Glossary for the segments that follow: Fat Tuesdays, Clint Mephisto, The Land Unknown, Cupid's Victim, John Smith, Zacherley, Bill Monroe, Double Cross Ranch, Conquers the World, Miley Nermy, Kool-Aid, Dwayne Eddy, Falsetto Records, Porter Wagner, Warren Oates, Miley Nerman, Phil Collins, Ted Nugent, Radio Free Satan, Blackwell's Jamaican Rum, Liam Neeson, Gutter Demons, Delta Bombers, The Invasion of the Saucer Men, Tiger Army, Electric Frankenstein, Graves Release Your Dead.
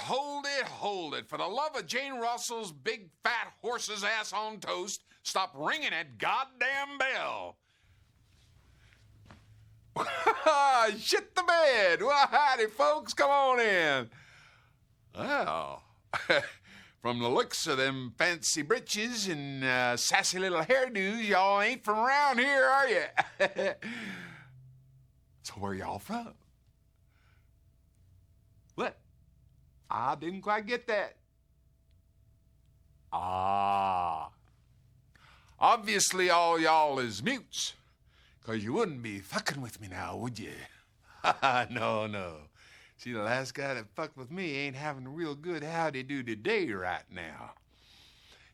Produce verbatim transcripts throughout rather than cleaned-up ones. hold it, hold it. For the love of Jane Russell's big fat horse's ass on toast, stop ringing that goddamn bell. Shit the bed. Well, howdy, folks. Come on in. Well, from the looks of them fancy britches and uh, sassy little hairdos, y'all ain't from around here, are you? So where y'all from? What? I didn't quite get that. Ah. Obviously all y'all is mutes, because you wouldn't be fucking with me now, would you? no, no. See, the last guy that fucked with me ain't having a real good howdy-do today right now.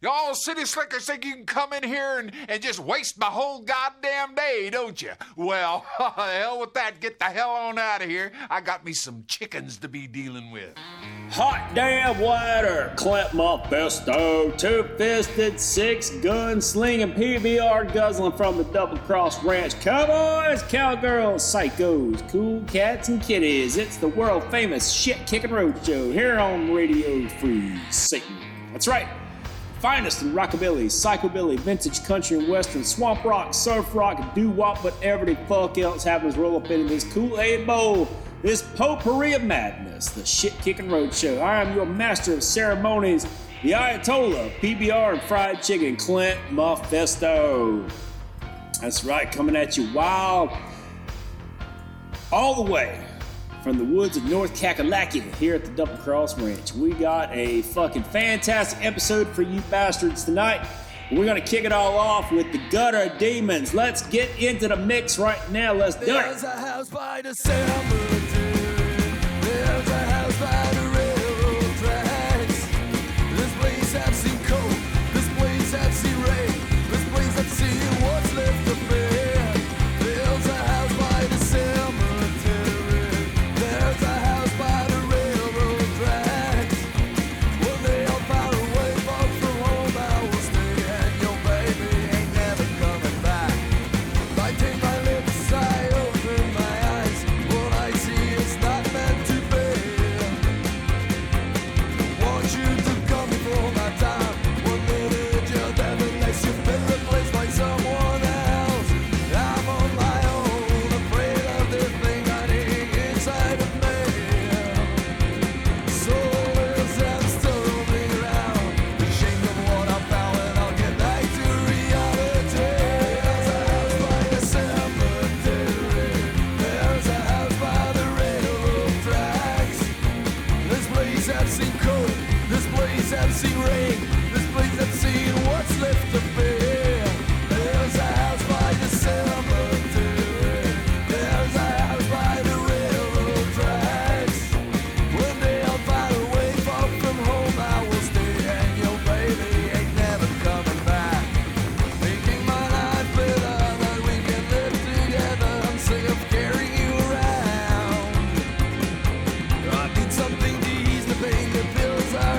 Y'all city slickers think you can come in here and, and just waste my whole goddamn day, don't you? Well, the hell with that. Get the hell on out of here. I got me some chickens to be dealing with. Hot damn water, Clint Mephisto, two-fisted, six-gun slinging, P B R guzzling from the Double Cross Ranch. Cowboys, cowgirls, psychos, cool cats and kitties. It's the world-famous shit-kicking roadshow here on Radio Free Satan. That's right. Finest in rockabilly, psychobilly, vintage country and western, swamp rock, surf rock, doo-wop, whatever the fuck else happens, roll up into this Kool-Aid bowl, this potpourri of madness, the shit-kicking roadshow. I am your master of ceremonies, the Ayatollah, P B R and fried chicken, Clint Mephisto. That's right, coming at you wild, all the way from the woods of North Kakalaki here at the Double Cross Ranch. We got a fucking fantastic episode for you bastards tonight. We're going to kick it all off with the Gutter Demons. Let's get into the mix right now. Let's do There's it. There's a house by the summer dune. There's a house by the railroad tracks. This place I've seen cold. This place I've seen rain. This place I've seen what's left of me.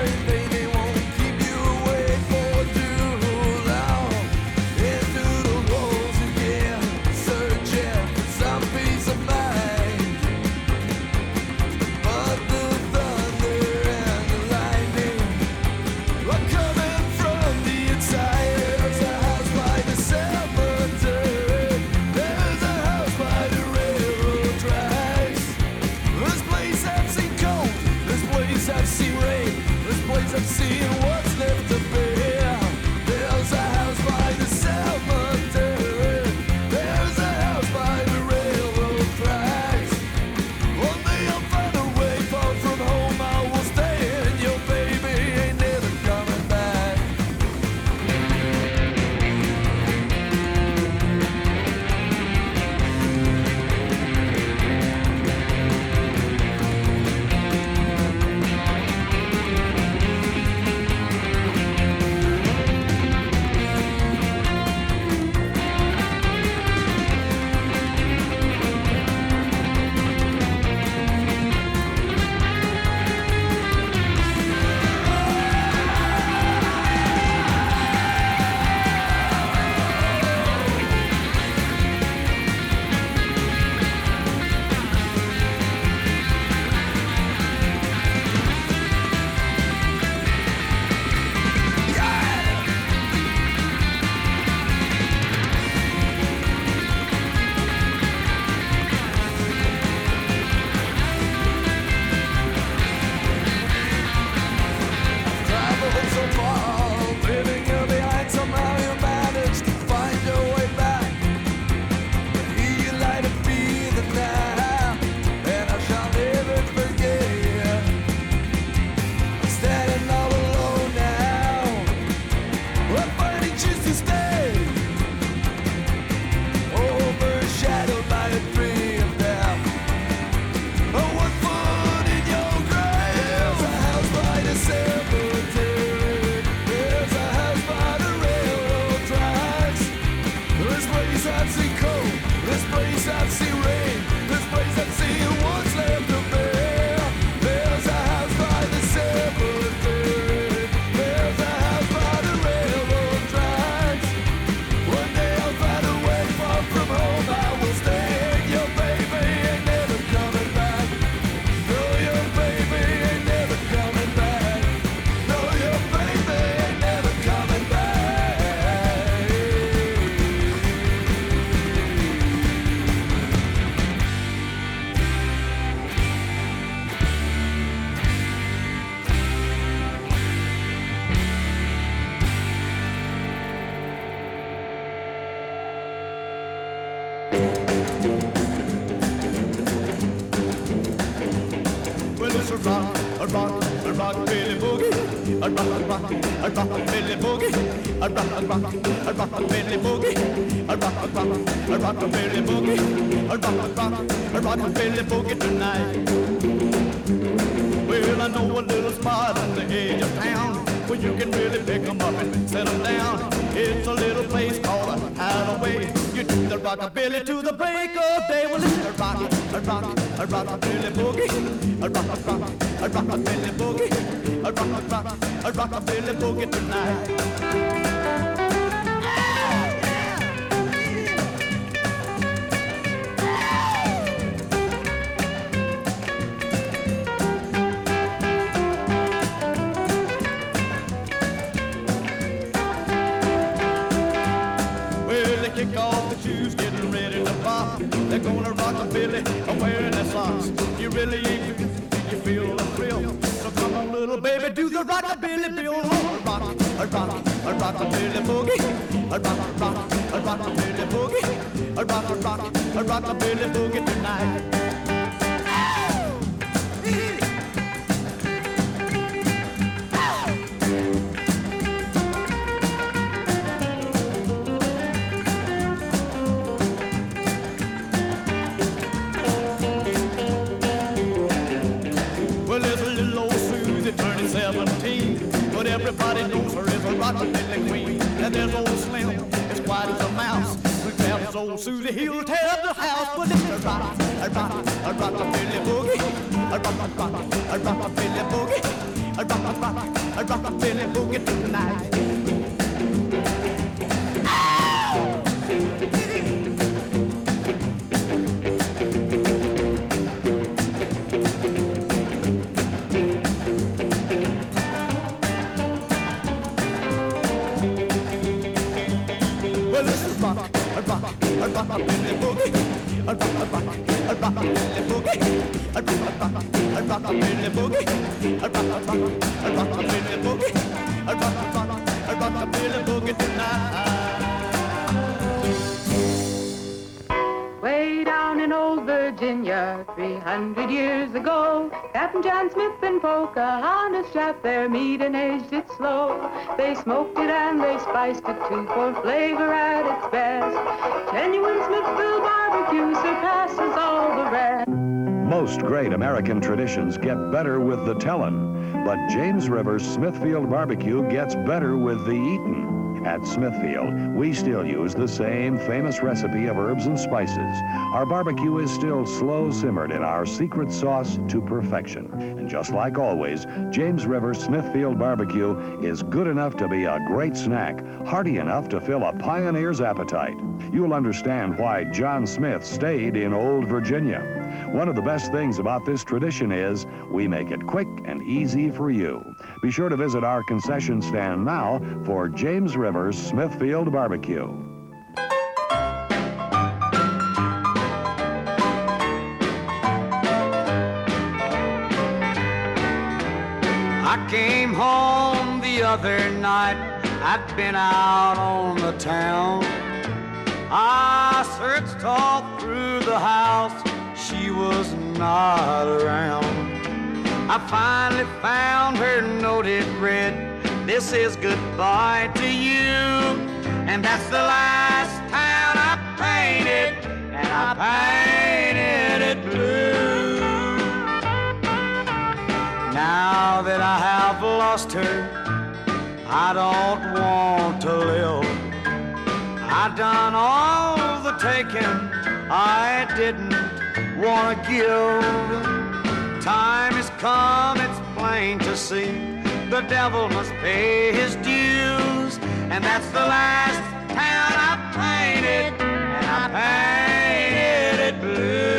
Things they won't keep you awake for too long. rock, a rock, a rock, Billy Boogie, a rock, a rock, a rock, Billy Boogie, a rock, a rock, a rock, Billy Boogie, a rock, a rock, a rock, Billy Boogie, a rock, a rock, a rock, Billy Boogie tonight. Well, I know a little spot on the edge of town where you can really pick 'em up and set 'em down. It's a little place called a Hideaway. You do the rockabilly to the break of day. Well, it's a rock, a rock, a rockabilly boogie, a rock, a rock, a rockabilly boogie, a rock, a rock, a rockabilly boogie tonight. Kick off the shoes, getting ready to pop. They're gonna rock a billy, I'm wearing their socks. You really ain't, you feel the thrill. So come on, little baby, do the rock a billy, Bill. Rock, a rock, a rock a billy boogie, a rock, a rock, a rock a billy boogie, a rock, a rock, a rock a billy boogie tonight. But everybody knows her as a rockabilly queen. And there's old Slim, as quiet as a mouse. We grabs old Susie, he'll tear up the house. But it's a rock, a rock, a rockabilly boogie, a rock, a rock, a rockabilly boogie, a rock, a rock, a rockabilly boogie tonight. Way down in old Virginia, three hundred years ago, Captain John Smith and Pocahontas trapped their meat and aged it slow. They smoked it and they spiced it too for flavor at its best. Genuine Smithville barbecue surpasses all the rest. Most great American traditions get better with the tellin', but James River's Smithfield Barbecue gets better with the eatin'. At Smithfield, we still use the same famous recipe of herbs and spices. Our barbecue is still slow simmered in our secret sauce to perfection. And just like always, James River's Smithfield Barbecue is good enough to be a great snack, hearty enough to fill a pioneer's appetite. You'll understand why John Smith stayed in old Virginia. One of the best things about this tradition is we make it quick and easy for you. Be sure to visit our concession stand now for James River's Smithfield Barbecue. I came home the other night. I'd been out on the town. I searched all through the house. She was not around. I finally found her note. It read, "This is goodbye to you, and that's the last time I painted, and I painted it blue. Now that I have lost her, I don't want to live. I done all the taking, I didn't wanna give. Time has come, it's plain to see, the devil must pay his dues, and that's the last town I painted, and I painted it blue.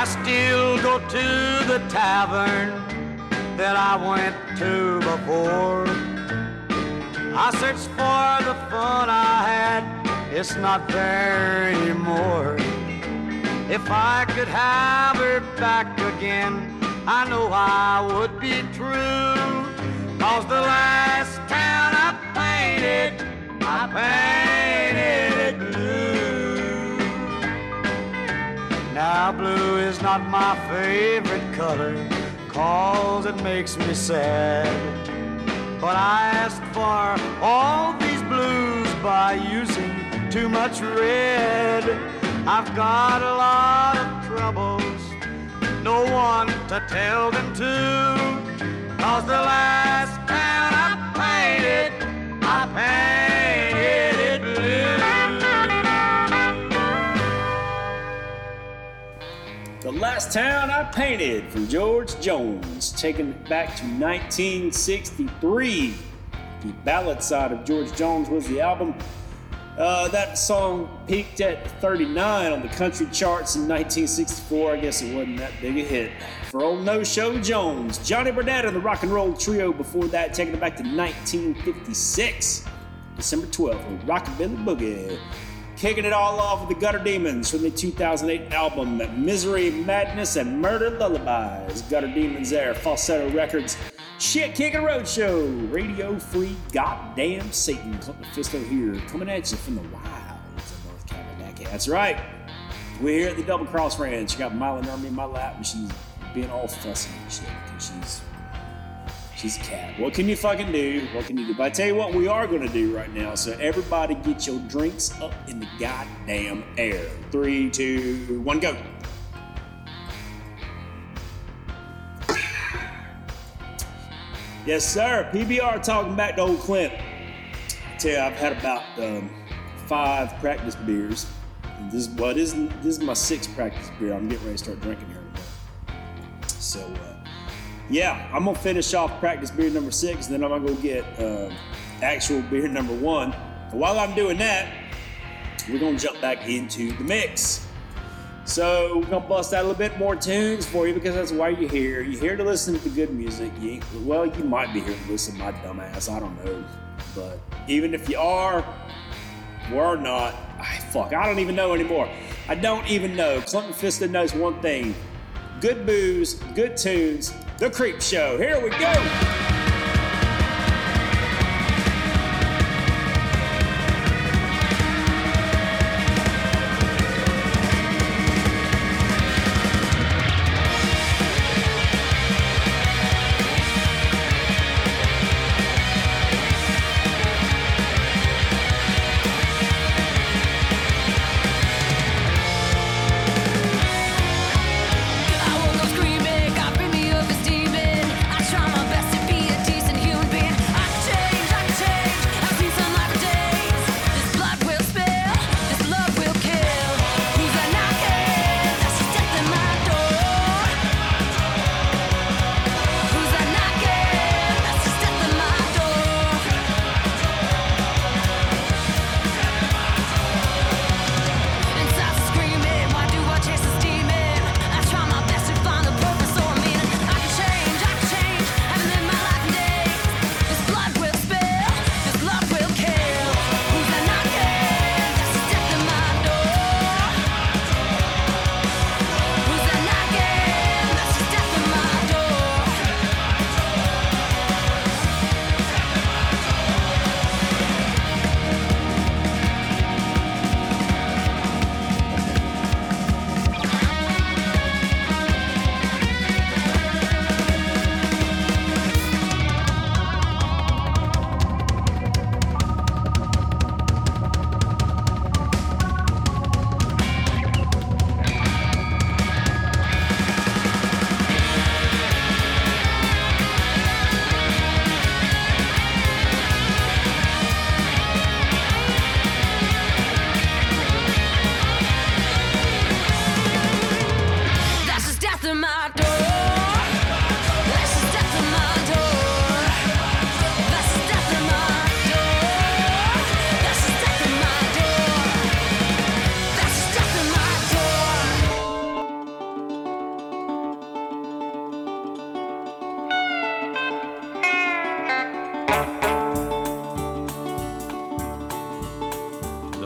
I still go to the tavern that I went to before. I searched for the fun I had, it's not there anymore. If I could have her back again, I know I would be true, 'cause the last town I played Now blue is not my favorite color, 'cause it makes me sad. But I asked for all these blues by using too much red. I've got a lot of troubles, no one to tell them to, 'cause the last town I painted, I painted it blue. The Last Town I Painted from George Jones, taking it back to nineteen sixty-three. The ballad side of George Jones was the album. Uh, that song peaked at thirty-nine on the country charts in nineteen sixty-four. I guess it wasn't that big a hit. For old No-Show Jones, Johnny Burnett and the Rock and Roll Trio before that, taking it back to nineteen fifty-six, December twelfth, with Rockabilly Boogie. Kicking it all off with the Gutter Demons from the two thousand eight album Misery, Madness and Murder Lullabies. Gutter Demons there, Falsetto Records. Shit Kicking Roadshow, Radio Free Goddamn Satan. Clint Mephisto here, coming at you from the wilds of North Carolina. That's right, we're here at the Double Cross Ranch. You got Miley Nermy in my lap, and she's being all fussy and shit because she's she's a cat. What can you fucking do? What can you do? But I tell you what, we are going to do right now. So everybody, get your drinks up in the goddamn air. Three, two, one, go. Yes, sir. P B R talking back to old Clint. I tell you, I've had about um, five practice beers. And this, well, this, this is my sixth practice beer. I'm getting ready to start drinking here. So, uh, yeah, I'm going to finish off practice beer number six, then I'm going to go get uh, actual beer number one. And while I'm doing that, we're going to jump back into the mix. So we're gonna bust out a little bit more tunes for you, because that's why you're here. You're here to listen to good music. You, well, you might be here to listen to my dumbass. I don't know. But even if you are, we're not. I, fuck, I don't even know anymore. I don't even know. Clint Mephisto knows one thing. Good booze, good tunes, The Creep Show. Here we go.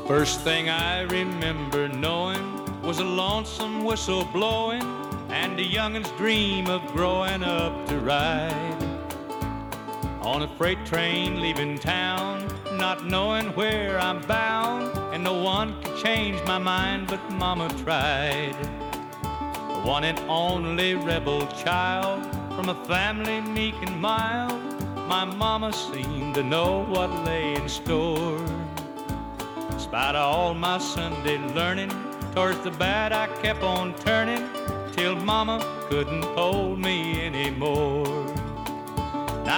First thing I remember knowing was a lonesome whistle blowing and a youngin's dream of growing up to ride on a freight train leaving town, not knowing where I'm bound, and no one could change my mind, but Mama tried. the one and only rebel child from a family meek and mild. My mama seemed to know what lay in store. In spite of all my Sunday learning, towards the bad I kept on turning, till mama couldn't hold me anymore.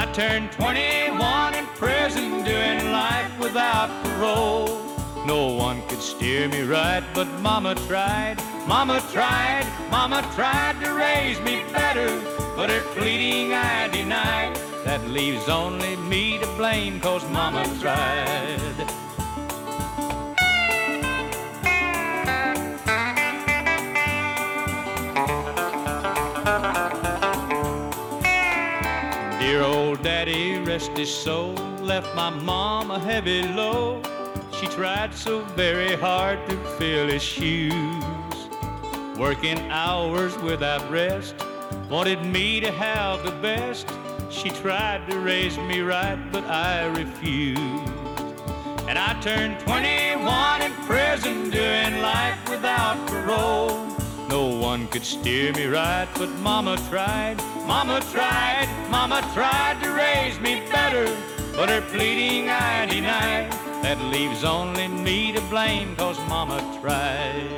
I turned twenty-one in prison, doing life without parole. No one could steer me right, but mama tried, mama tried, mama tried to raise me better, but her pleading I denied. That leaves only me to blame, 'cause mama tried. Dear old daddy, rest his soul, left my mom a heavy load. She tried so very hard to fill his shoes, working hours without rest, wanted me to have the best. She tried to raise me right, but I refused. And I turned twenty-one in prison, doing life without parole. No one could steer me right, but mama tried, mama tried, mama tried to raise me better, but her pleading I denied. That leaves only me to blame, 'cause mama tried.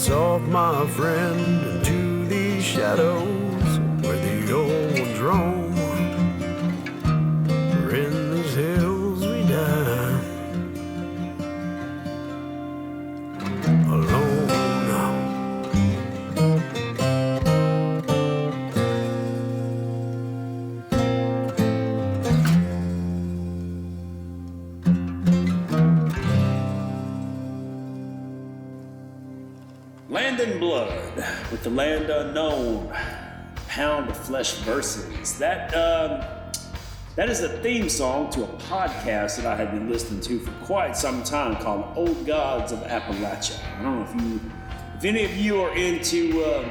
glance off my friend into these shadows where the old ones roam. For in these hills we die with The Land Unknown, Pound of Flesh Verses. That um, that is a theme song to a podcast that I have been listening to for quite some time called Old Gods of Appalachia. I don't know if you, if any of you are into um,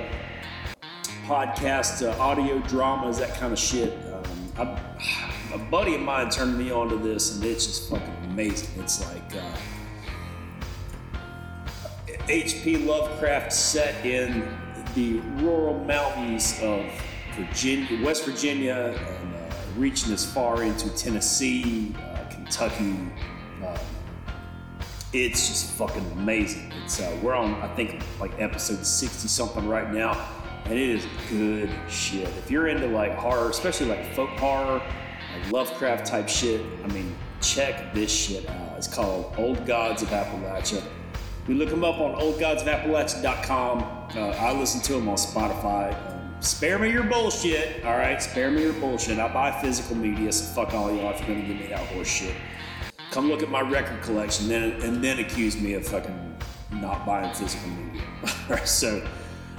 podcasts, uh, audio dramas, that kind of shit. Um, I, a buddy of mine turned me on to this, and it's just fucking amazing. It's like... Uh, H P. Lovecraft set in the rural mountains of Virginia, West Virginia, and uh, reaching as far into Tennessee, uh, Kentucky. Uh, it's just fucking amazing. It's uh, we're on, I think, like episode sixty something right now, and it is good shit. If you're into like horror, especially like folk horror, like Lovecraft type shit, I mean, check this shit out. It's called Old Gods of Appalachia. We look them up on old gods of appalachia dot com. Uh, I listen to them on Spotify. Um, spare me your bullshit, all right? Spare me your bullshit. I buy physical media, so fuck all y'all if you're gonna give me that horse shit. Come look at my record collection, then and then accuse me of fucking not buying physical media. All right, so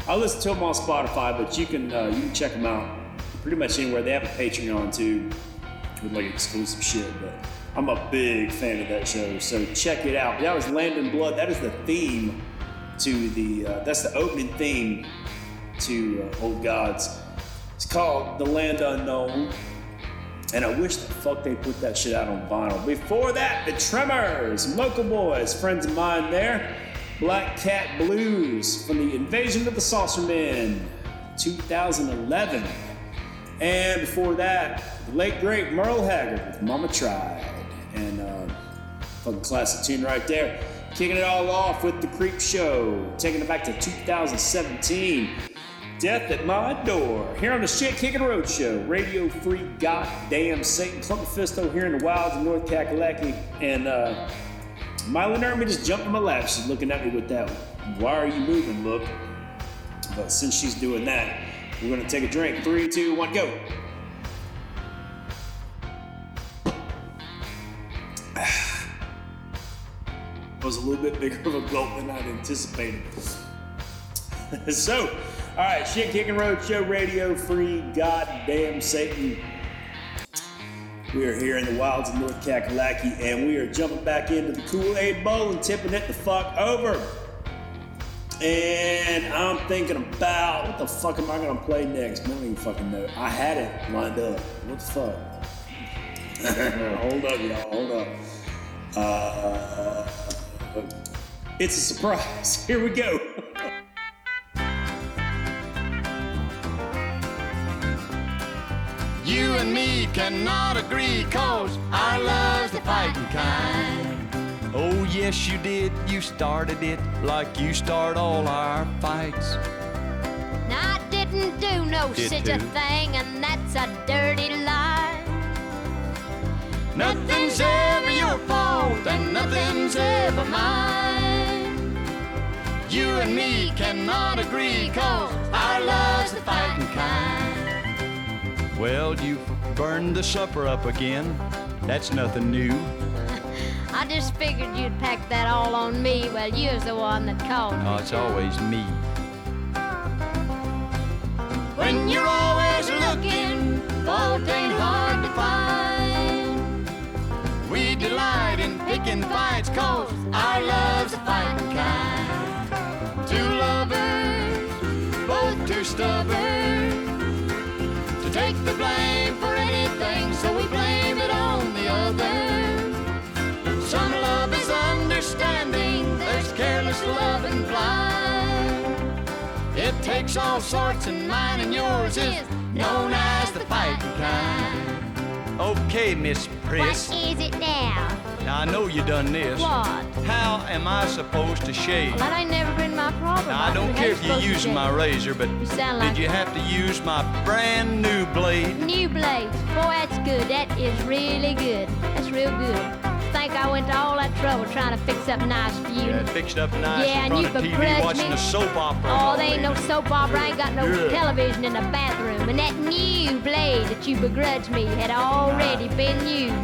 I listen to them on Spotify, but you can uh, you can check them out pretty much anywhere. They have a Patreon too with like exclusive shit, but. I'm a big fan of that show, so check it out. That was Landon Blood. That is the theme to the, uh, that's the opening theme to uh, Old Gods. It's called The Land Unknown, and I wish the fuck they put that shit out on vinyl. Before that, The Tremors, local boys, friends of mine there. Black Cat Blues from The Invasion of the Saucer Men, two thousand eleven. And before that, the late great Merle Haggard with Mama Tried. And uh, fucking classic tune right there. Kicking it all off with The Creep Show, taking it back to two thousand seventeen. Death at My Door. Here on the Shit Kicking Road Show, Radio Free Goddamn Satan, Clint Mephisto here in the wilds of North Kakalaki. And uh, Miley Nerman just jumped in my lap. She's looking at me with that, why are you moving look? But since she's doing that, we're gonna take a drink. Three, two, one, go. It was a little bit bigger of a gulp than I'd anticipated. So, all right, Shit Kicking Road Show, Radio Free Goddamn Satan. We are here in the wilds of North Kakalaki, and we are jumping back into the Kool-Aid Bowl and tipping it the fuck over. And I'm thinking about, what the fuck am I going to play next? I don't even fucking know. I had it lined up. What the fuck? Hold up, y'all. Hold up. Uh, it's a surprise. Here we go. You and me cannot agree, 'cause our love's the fighting kind. Oh, yes, you did. You started it like you start all our fights. Now, I didn't do no did such too. a thing, and that's a dirty lie. Nothing's, nothing's ever your fault, and nothing's ever mine. You and me cannot agree, 'cause our love's the fighting kind. Well, you've burned the supper up again. That's nothing new. I just figured you'd pack that all on me. Well, you was the one that called me. Oh, it's always me. When you're always looking, fault ain't hard to find. We delight in picking fights, 'cause our love's a fighting kind. Two lovers, both too stubborn to take the blame for anything, so we blame it on the other. Some love is understanding, there's careless love and blind. It takes all sorts, and mine and yours is known as the fighting kind. Okay, Miss Priss. What is it now? Now, I know you done this. What? How am I supposed to shave? Well, that ain't never been my problem. Now, I don't care if you're using my razor, but you sound like did you have to use my brand new blade? New blade. Boy, that's good. That is really good. That's real good. I think I went to all that trouble trying to fix up nice for you. Yeah, fixed up nice yeah, in front and you of T V watching me. A soap opera. Oh, there ain't no soap opera. I ain't got no Good. television in the bathroom. And that new blade that you begrudged me had already ah. been used.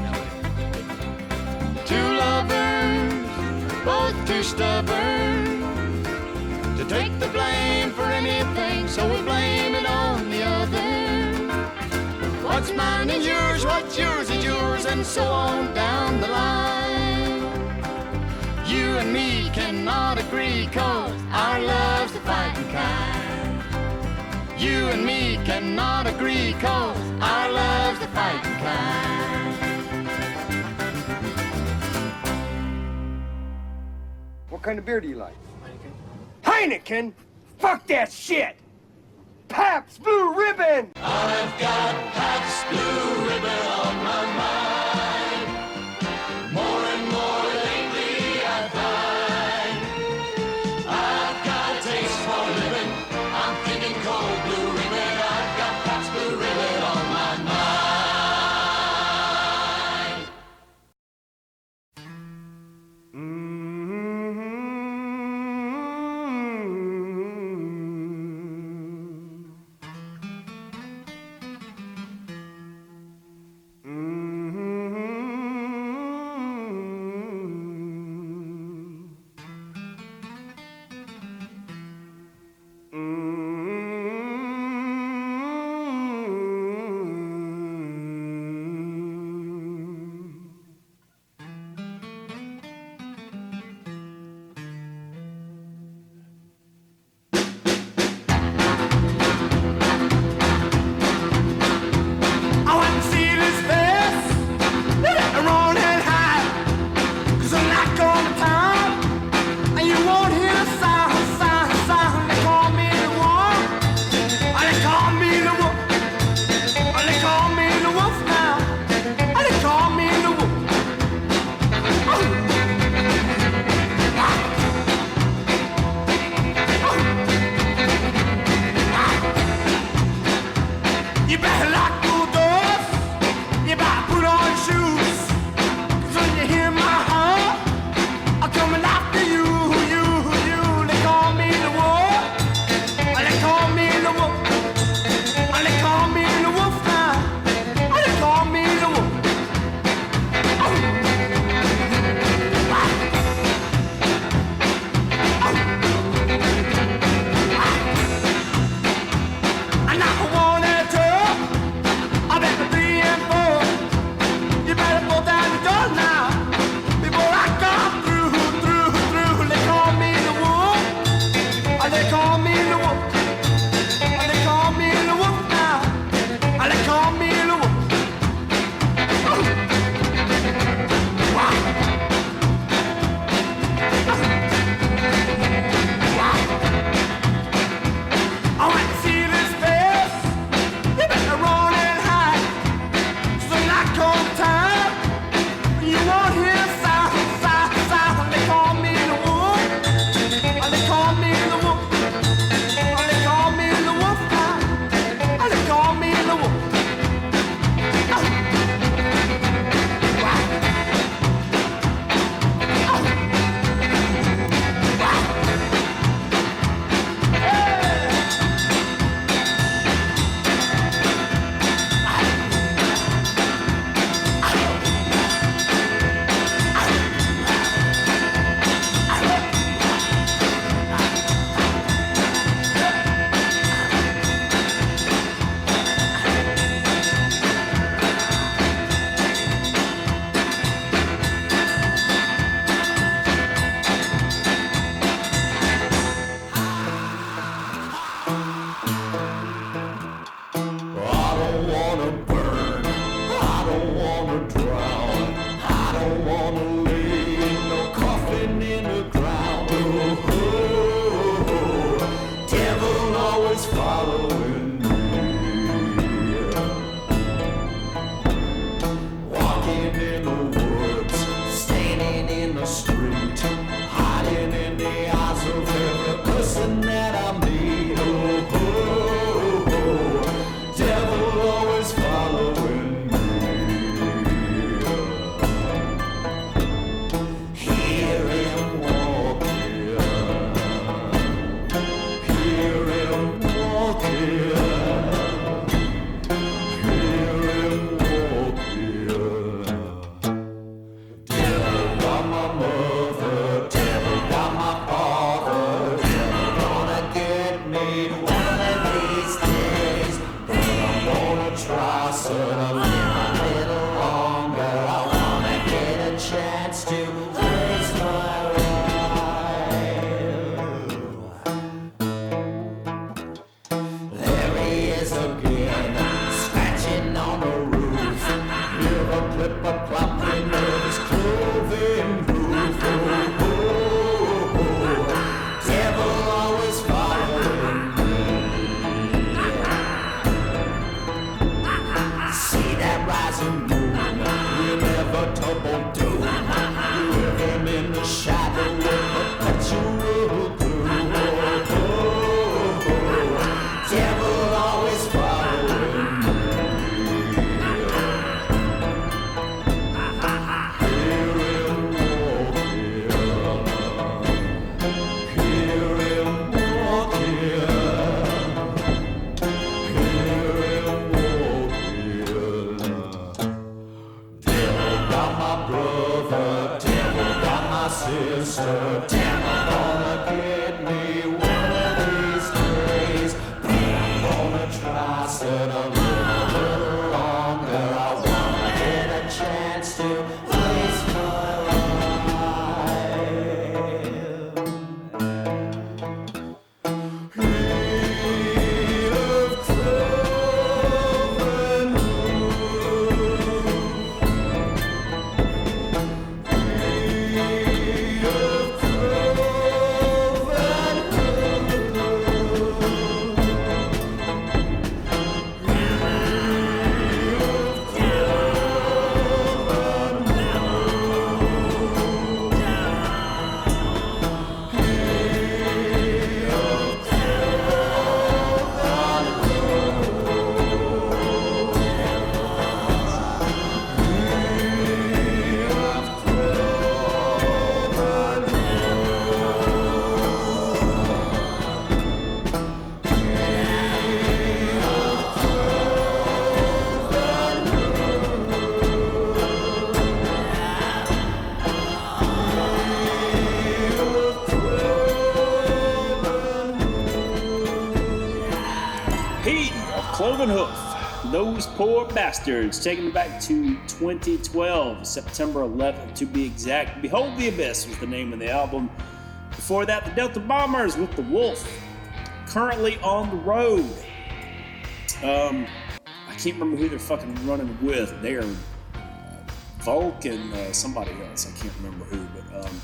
Two lovers, both too stubborn to take the blame for anything, so we blame it on the other. What's mine is yours, what's yours is yours, and so on down the line. You and me cannot agree, cause our love's the fighting kind. You and me cannot agree, cause our love's the fighting kind. What kind of beer do you like? Heineken. Heineken? Fuck that shit! Pabst Blue Ribbon! I've got Pabst Blue Ribbon on my mind. More and more lately I find I've got a taste for living. I'm thinking cold Blue Ribbon. I've got Pabst Blue Ribbon on my mind. Mm. as a moon. We're never double doom. We're him in the shadow of perpetual gloom. Oh, oh, oh. Devil always following me. Hear him walk here. Sister, devil gonna get me one of these days. I'm gonna try, said a little, little longer. I wanna get a chance to face my life. Heat of cloven moon. Those Poor Bastards, taking it back to twenty twelve, September eleventh to be exact. Behold the Abyss was the name of the album. Before that, the Delta Bombers with The Wolf, currently on the road. Um, I can't remember who they're fucking running with. They're uh, Volk and uh, somebody else. I can't remember who, but um,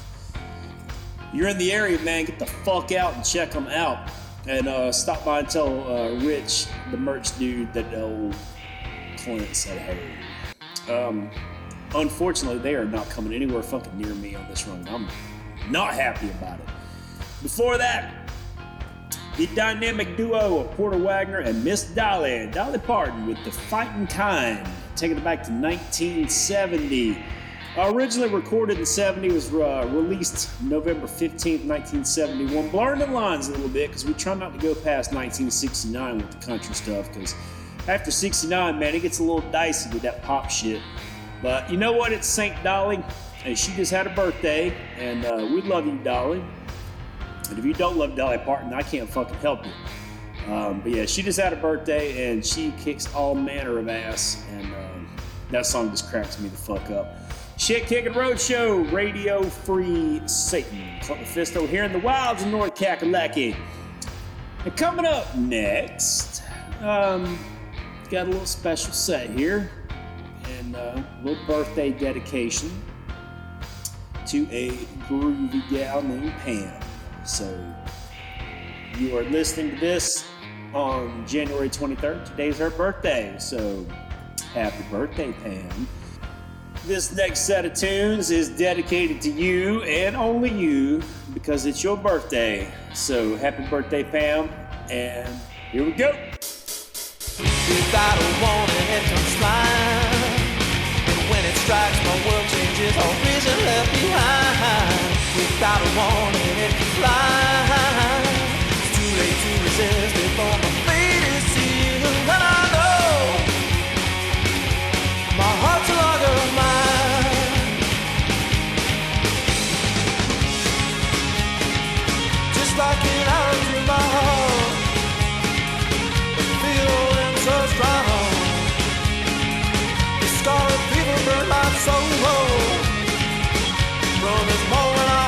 you're in the area, man. Get the fuck out and check them out. And uh, stop by and tell uh, Rich, the merch dude, that old Clint said hey. Um, unfortunately, they are not coming anywhere fucking near me on this run. I'm not happy about it. Before that, the dynamic duo of Porter Wagner and Miss Dolly, Dolly Parton with The Fightin' Kind, taking it back to nineteen seventy. Originally recorded in seventy, was uh, released November fifteenth, nineteen seventy-one. Blurring the lines a little bit because we try not to go past nineteen sixty-nine with the country stuff, because after sixty-nine, man, it gets a little dicey with that pop shit. But you know what? It's Saint Dolly, and she just had a birthday, and uh, we love you, Dolly. And if you don't love Dolly Parton, I can't fucking help you. Um, but yeah, she just had a birthday, and she kicks all manner of ass, and um, that song just cracks me the fuck up. Shit Kickin' Roadshow, Radio Free Satan. Clint Mephisto here in the wilds of North Kakalaki. And coming up next, um, got a little special set here, and uh, a little birthday dedication to a groovy gal named Pam. So you are listening to this on January twenty-third. Today's her birthday, so happy birthday, Pam. This next set of tunes is dedicated to you and only you, because it's your birthday. So happy birthday, Pam, and here we go. If I don't want it, it comes flying. And when it strikes, my world changes, all vision left behind. If I don't want it, it comes flying. It's too late to resist before my fate is sealed. And I know my heart's a log of mine. I can't argue my heart. The feeling so strong. The scar of people burn my soul. From this moment on,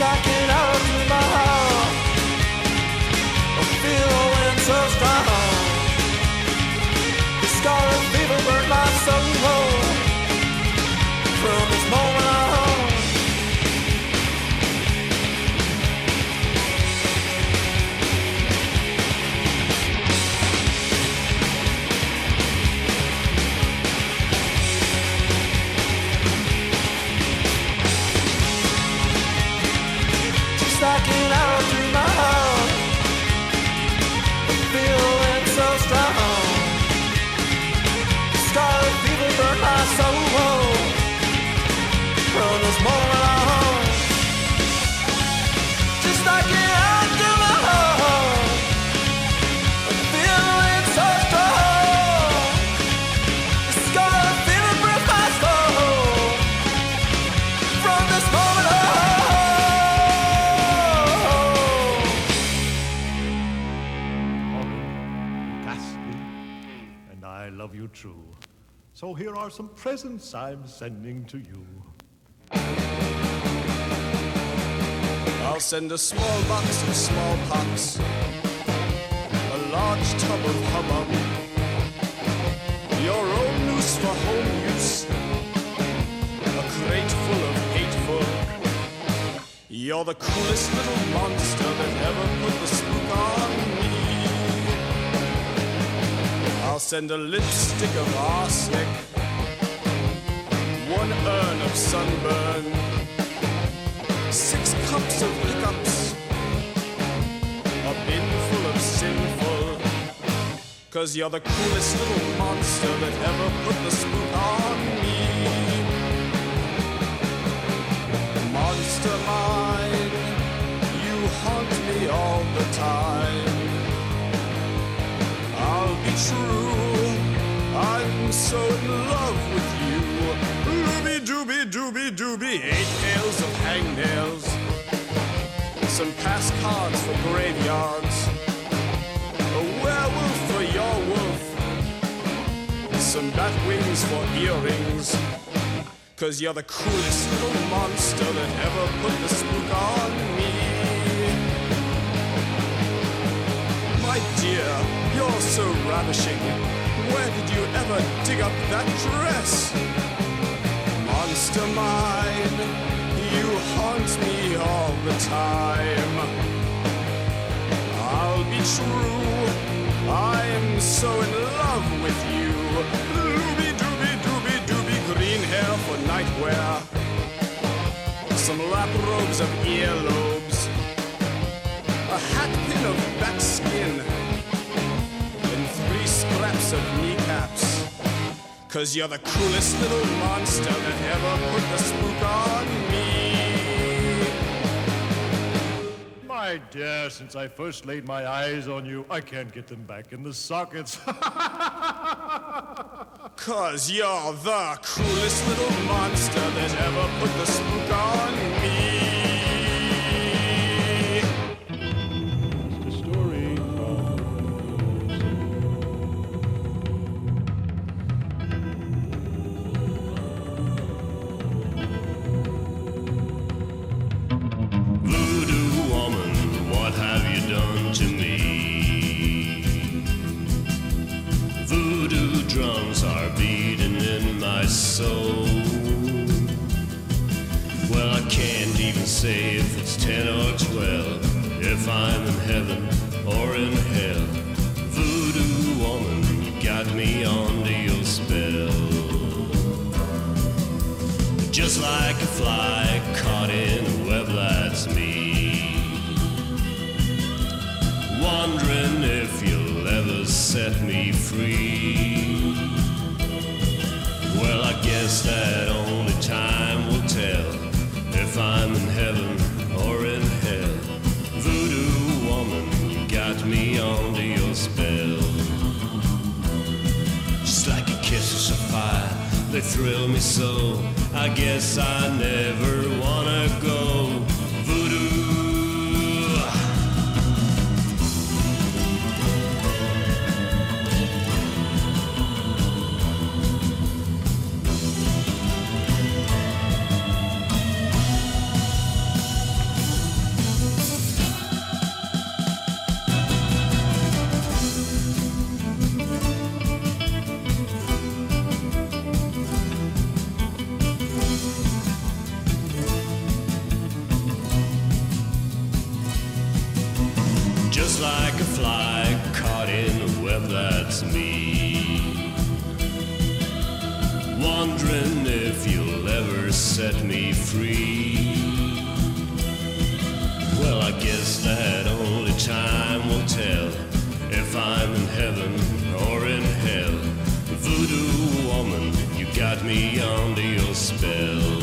stocking up to my heart. I'm feeling so strong. The scarlet fever burned my soul. From this moment on, stocking out through my heart, I'm feeling so strong. Scarlet fever burned my soul. From this moment on, just stocking out through my heart, I'm feeling so strong. Scarlet fever burned my soul. From this moment on. Love you true. So here are some presents I'm sending to you. I'll send a small box of smallpox, a large tub of hubbub, your own noose for home use, a crate full of hateful. You're the coolest little monster that ever put the spook on me. I'll send a lipstick of arsenic, one urn of sunburn, six cups of hiccups, a bin full of sinful. 'Cause you're the coolest little monster that ever put the spook on me. Monster mine, you haunt me all the time. I'll be true, I'm so in love with you. Ruby doobie doobie doobie, eight bales of hangnails, some pass cards for graveyards, a werewolf for your wolf, some bat wings for earrings. 'Cause you're the coolest little monster that ever put the spook on me. My dear, you're so ravishing. Where did you ever dig up that dress? Monster mine, you haunt me all the time. I'll be true, I'm so in love with you. Looby dooby dooby dooby, green hair for nightwear, some lap robes of earlobes, a hat pin of bat skin, three scraps of kneecaps. 'Cause you're the coolest little monster that ever put the spook on me. My dear, since I first laid my eyes on you, I can't get them back in the sockets. 'Cause you're the coolest little monster that ever put the spook on me. So, well, I can't even say if it's ten or twelve, if I'm in heaven or in hell. Voodoo woman, you got me under your spell. Just like a fly caught in a web that's me, wondering if you'll ever set me free. Well, I guess that only time will tell if I'm in heaven or in hell. Voodoo woman, you got me under your spell. Just like your kisses of fire, they thrill me so. I guess I never wanna go. just like a fly caught in a web, that's me. Wondering if you'll ever set me free. Well, I guess that only time will tell if I'm in heaven or in hell. Voodoo woman, you got me under your spell.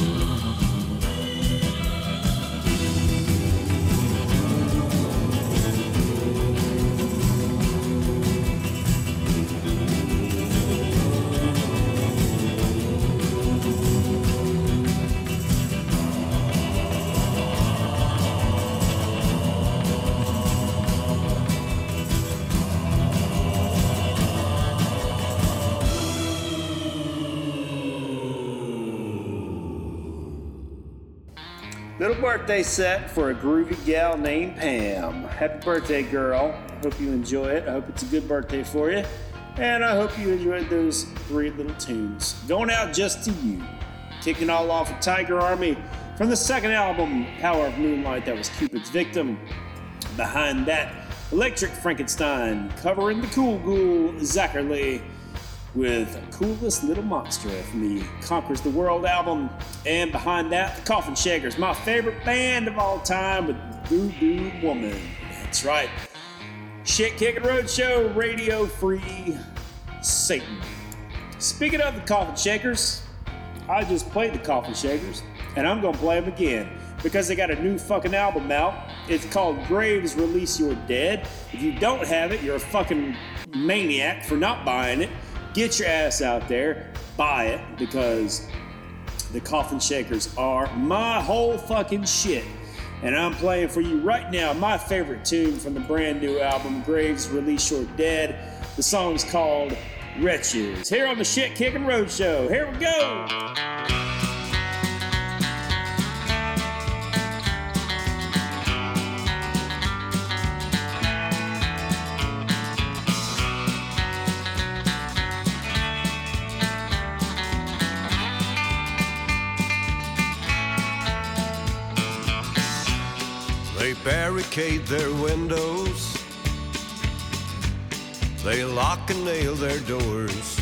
Little birthday set for a groovy gal named Pam. Happy birthday, girl. Hope you enjoy it. I hope it's a good birthday for you. And I hope you enjoyed those three little tunes. Going out just to you. Kicking all off with Tiger Army from the second album, Power of Moonlight. That was Cupid's Victim. Behind that, Electric Frankenstein covering the cool ghoul Zacherley with Coolest Little Monster from the Conquers the World album. And behind that, the Coffin Shakers, my favorite band of all time, with Boo Boo Woman. That's right. Shit Kickin' Roadshow, Radio Free Satan. Speaking of the Coffin Shakers, I just played the Coffin Shakers, and I'm gonna play them again because they got a new fucking album out. It's called Graves Release Your Dead. If you don't have it, you're a fucking maniac for not buying it. Get your ass out there, buy it, because the Coffin Shakers are my whole fucking shit. And I'm playing for you right now my favorite tune from the brand new album, Graves Release Your Dead. The song's called Wretches. Here on the Shit Kickin' Roadshow. Here we go. They barricade their windows, they lock and nail their doors.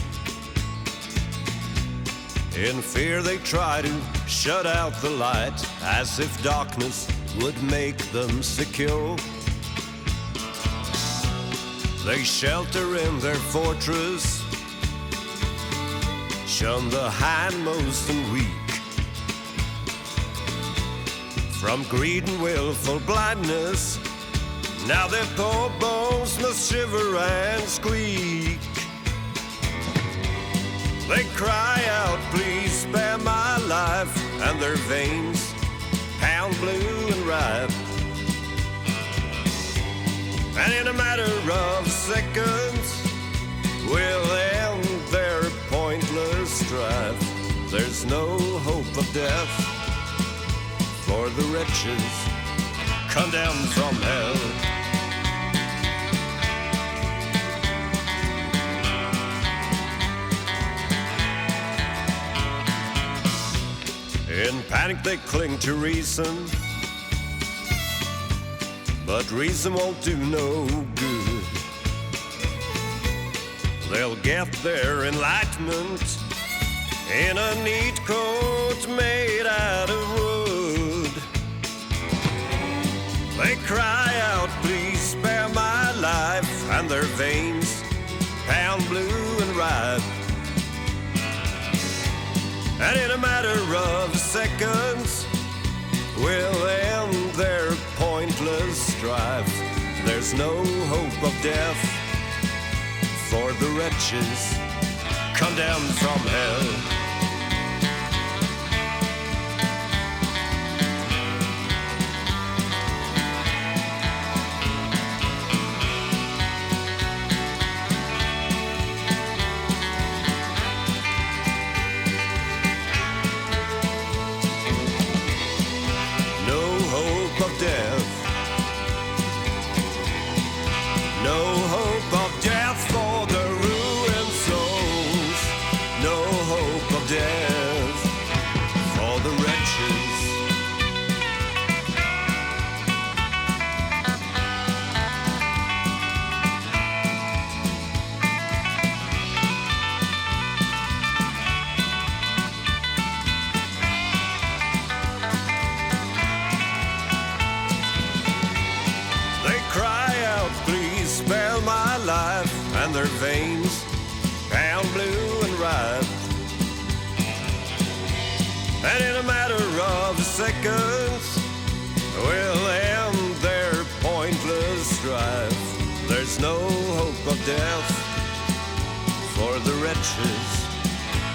In fear they try to shut out the light, as if darkness would make them secure. They shelter in their fortress, shun the hindmost and weak. From greed and willful blindness, now their poor bones must shiver and squeak. They cry out, please spare my life, and their veins pound blue and ripe. And in a matter of seconds, we'll end their pointless strife. There's no hope of death for the wretches condemned from hell. In panic they cling to reason, but reason won't do no good. They'll get their enlightenment in a neat coat made out of wood. They cry out, please spare my life, and their veins pound blue and ripe. And in a matter of seconds, we'll end their pointless strife. There's no hope of death for the wretches condemned from hell. Of death for the ruined souls, no hope her veins, brown, blue, and ripe. And in a matter of seconds, we'll end their pointless strife. There's no hope of death for the wretches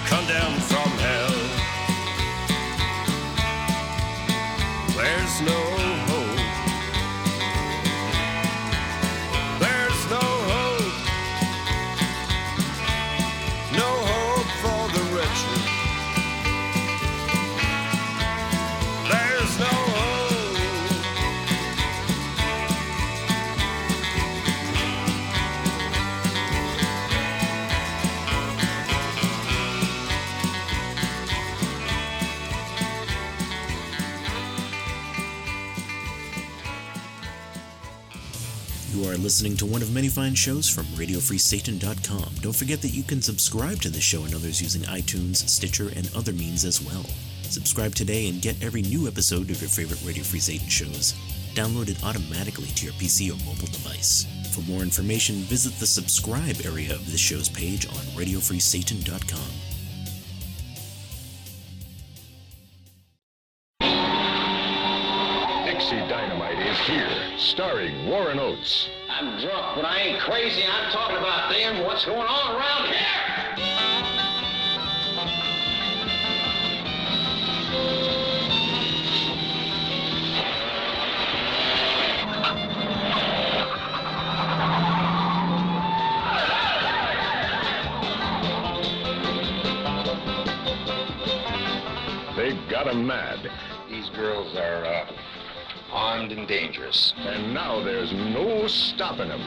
condemned from hell. There's no hope. Listening to one of many fine shows from radio free satan dot com. Don't forget that you can subscribe to this show and others using iTunes, Stitcher, and other means as well. Subscribe today and get every new episode of your favorite Radio Free Satan shows downloaded automatically to your P C or mobile device. For more information, visit the subscribe area of this show's page on radio free satan dot com. Dixie Dynamite is here, starring Warren Oates. I'm drunk, but I ain't crazy. I'm talking about them, what's going on around here. They've got 'em mad. These girls are, uh... armed and dangerous. And now there's no stopping them.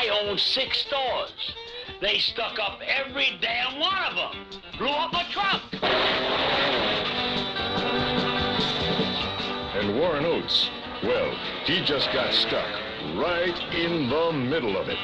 I own six stores. They stuck up every damn one of them. Blew up a truck. And Warren Oates, well, he just got stuck right in the middle of it.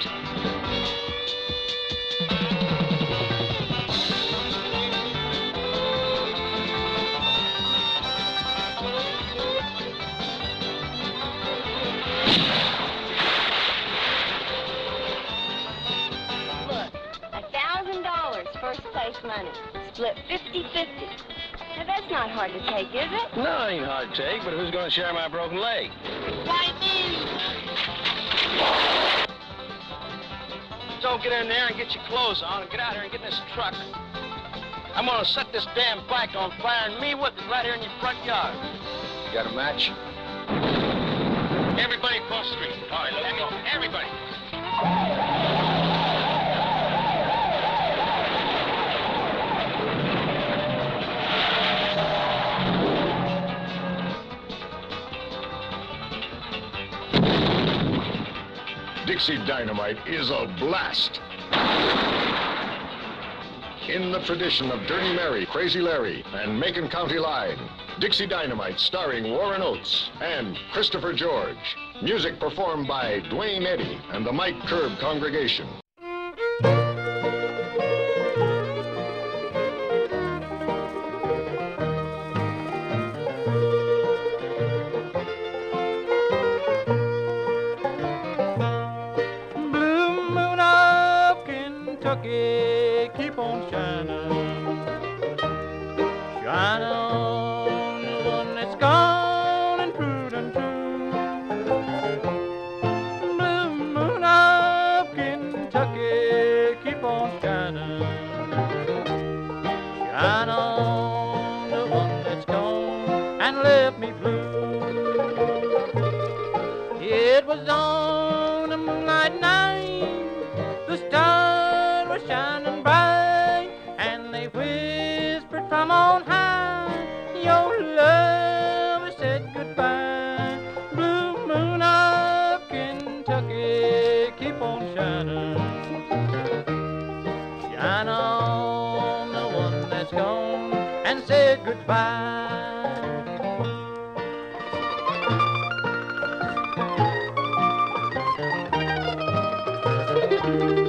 Money. Split fifty-fifty. Now that's not hard to take, is it? No, it ain't hard to take, but who's going to share my broken leg? Why me? So get in there and get your clothes on and get out here and get in this truck. I'm going to set this damn bike on fire and me with it right here in your front yard. You got a match? Everybody cross the street. All right, let me go. Everybody. Dixie Dynamite is a blast. In the tradition of Dirty Mary, Crazy Larry, and Macon County Line, Dixie Dynamite starring Warren Oates and Christopher George. Music performed by Dwayne Eddy and the Mike Curb Congregation. Keep on shining, shine on the one that's gone and proved untrue. Blue Moon of Kentucky, keep on shining, shine on the one that's gone and left me blue. It was on a moonlight night, the stars shining bright, and they whispered from on high, your love said goodbye. Blue Moon of Kentucky, keep on shining, shine on the one that's gone and said goodbye. Thank you.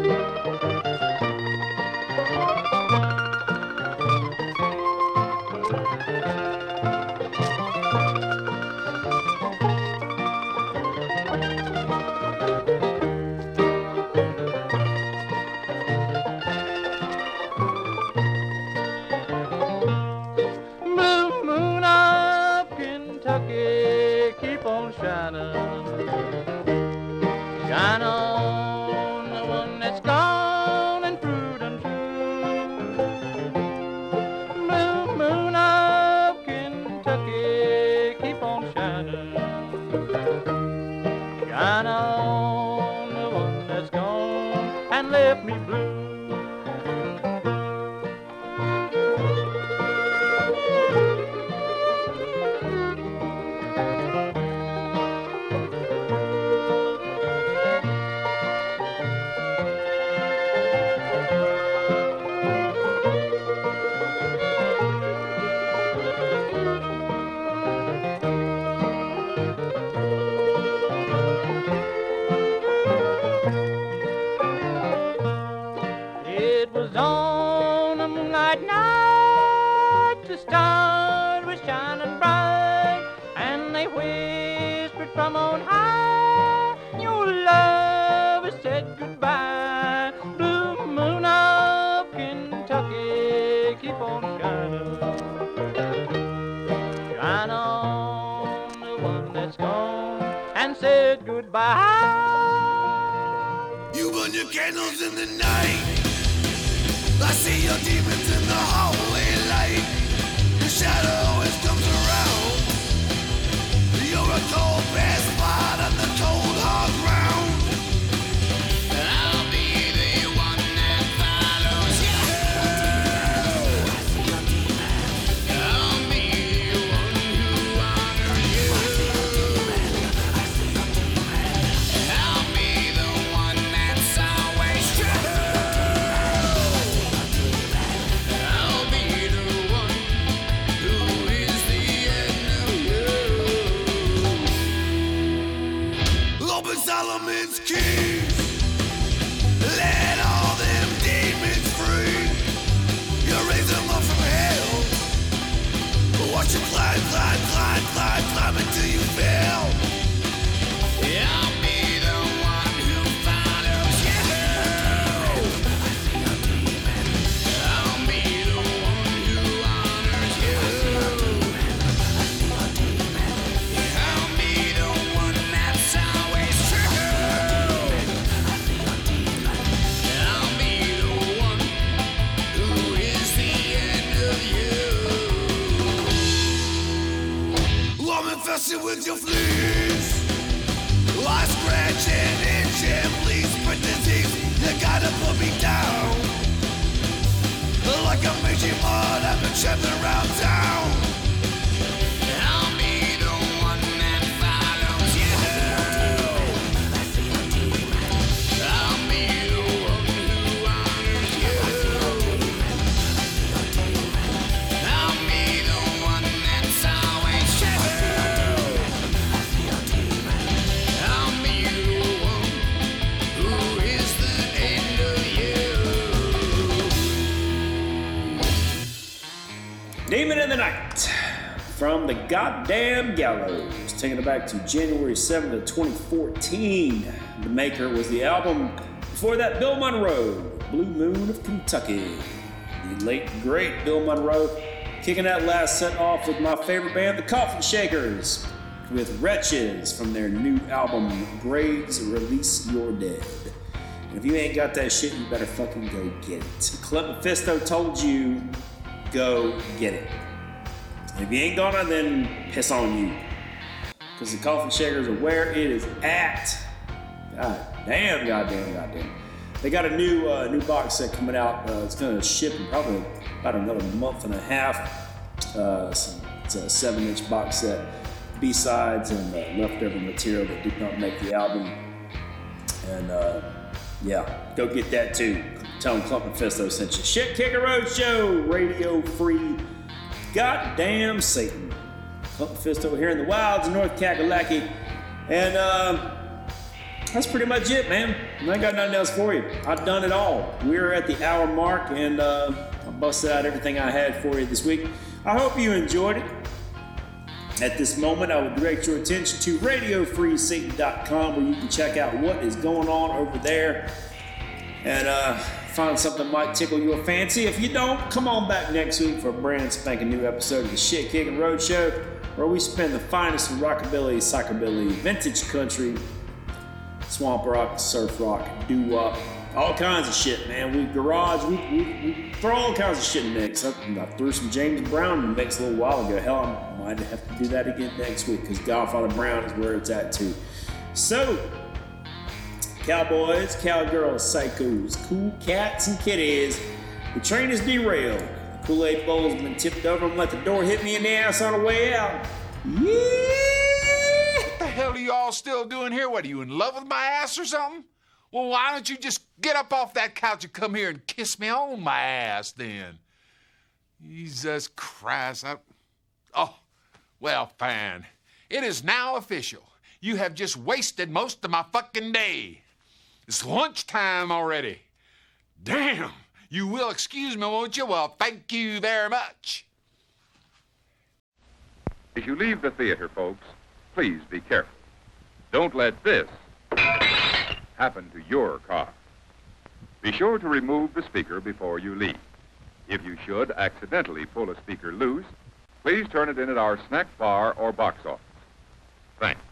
said goodbye. You burn your candles in the night. I see your demons in the hallway light. Your shadow always comes around. You're a cold best spot on the cold hard ground. Solomon's keys, let all them demons free. You raise them up from hell. Watch them climb, climb, climb, climb, climb until you fail. Yeah. With your fleas, I scratch and itch and bleed. Spread disease, you gotta put me down. Like a midget mud, I've been trapped around town. Demon in the Night from the Goddamn Gallows, taking it back to January seventh of twenty fourteen. The Maker was the album. Before that, Bill Monroe, Blue Moon of Kentucky. The late, great Bill Monroe, kicking that last set off with my favorite band, the Coffin Shakers, with Wretches from their new album, Graves Release Your Dead. And if you ain't got that shit, you better fucking go get it. Clint Mephisto told you, go get it. And if you ain't gonna, then piss on you. Because the Coffin Shakers are where it is at. God damn, goddamn, goddamn. They got a new uh, new box set coming out. Uh, it's gonna ship in probably about another month and a half. Uh, so it's a seven inch box set. B-sides and uh, leftover material that did not make the album. And uh, yeah, go get that too. Tell them Clump and Fisto sent you. Shit Kicker Roadshow, Radio Free Goddamn Satan. Clump and Fisto here in the wilds of North Kakalaki. And uh, that's pretty much it, man. I ain't got nothing else for you. I've done it all. We're at the hour mark, and uh, I busted out everything I had for you this week. I hope you enjoyed it. At this moment, I would direct your attention to radio free satan dot com, where you can check out what is going on over there and uh, find something that might tickle your fancy. If you don't, come on back next week for a brand spanking new episode of the Shit Kicking Roadshow, where we spend the finest of rockabilly, psychobilly, vintage country, swamp rock, surf rock, doo-wop, all kinds of shit, man. We garage, we, we, we throw all kinds of shit in the mix. I, I threw some James Brown in the mix a little while ago. Hell, I might have to do that again next week, because Godfather Brown is where it's at too. So, cowboys, cowgirls, psychos, cool cats and kitties, the train is derailed. The Kool-Aid bowl's been tipped over and let the door hit me in the ass on the way out. Yeah! What the hell are you all still doing here? What, are you in love with my ass or something? Well, why don't you just get up off that couch and come here and kiss me on my ass then? Jesus Christ. I... Oh, well, fine. It is now official. You have just wasted most of my fucking day. It's lunchtime already. Damn. You will excuse me, won't you? Well, thank you very much. If you leave the theater, folks, please be careful. Don't let this happen to your car. Be sure to remove the speaker before you leave. If you should accidentally pull a speaker loose, please turn it in at our snack bar or box office. Thanks.